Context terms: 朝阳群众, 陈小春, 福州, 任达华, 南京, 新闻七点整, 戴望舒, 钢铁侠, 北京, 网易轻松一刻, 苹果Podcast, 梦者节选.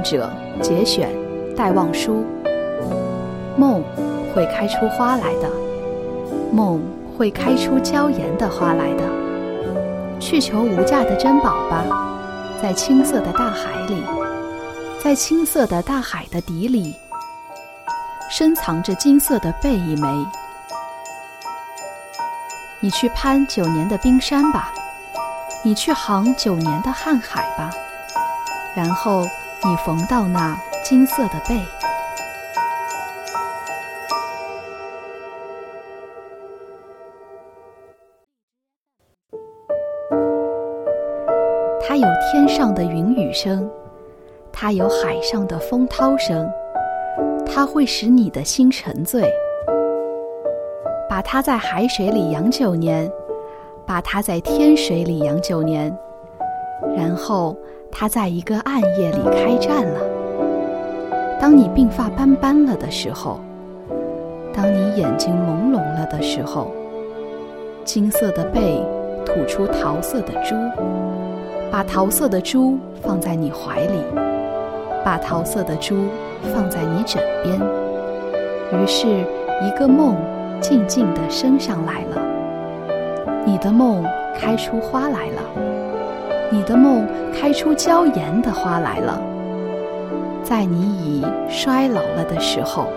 梦者节选，戴望舒。梦会开出花来的，梦会开出娇艳的花来的。去求无价的珍宝吧，在青色的大海里，在青色的大海的底里，深藏着金色的贝一枚。你去攀9年的冰山吧，你去航9年的瀚海吧，然后你缝到那金色的贝。它有天上的云雨声，它有海上的风涛声，它会使你的心沉醉。把它在海水里养9年，把它在天水里养9年，然后它在一个暗夜里开战了。当你鬓发斑斑了的时候，当你眼睛朦胧了的时候，金色的贝吐出桃色的珠，把桃色的珠放在你怀里，把桃色的珠放在你枕边。于是一个梦静静地升上来了，你的梦开出花来了，你的梦开出娇艳的花来了，在你已衰老了的时候。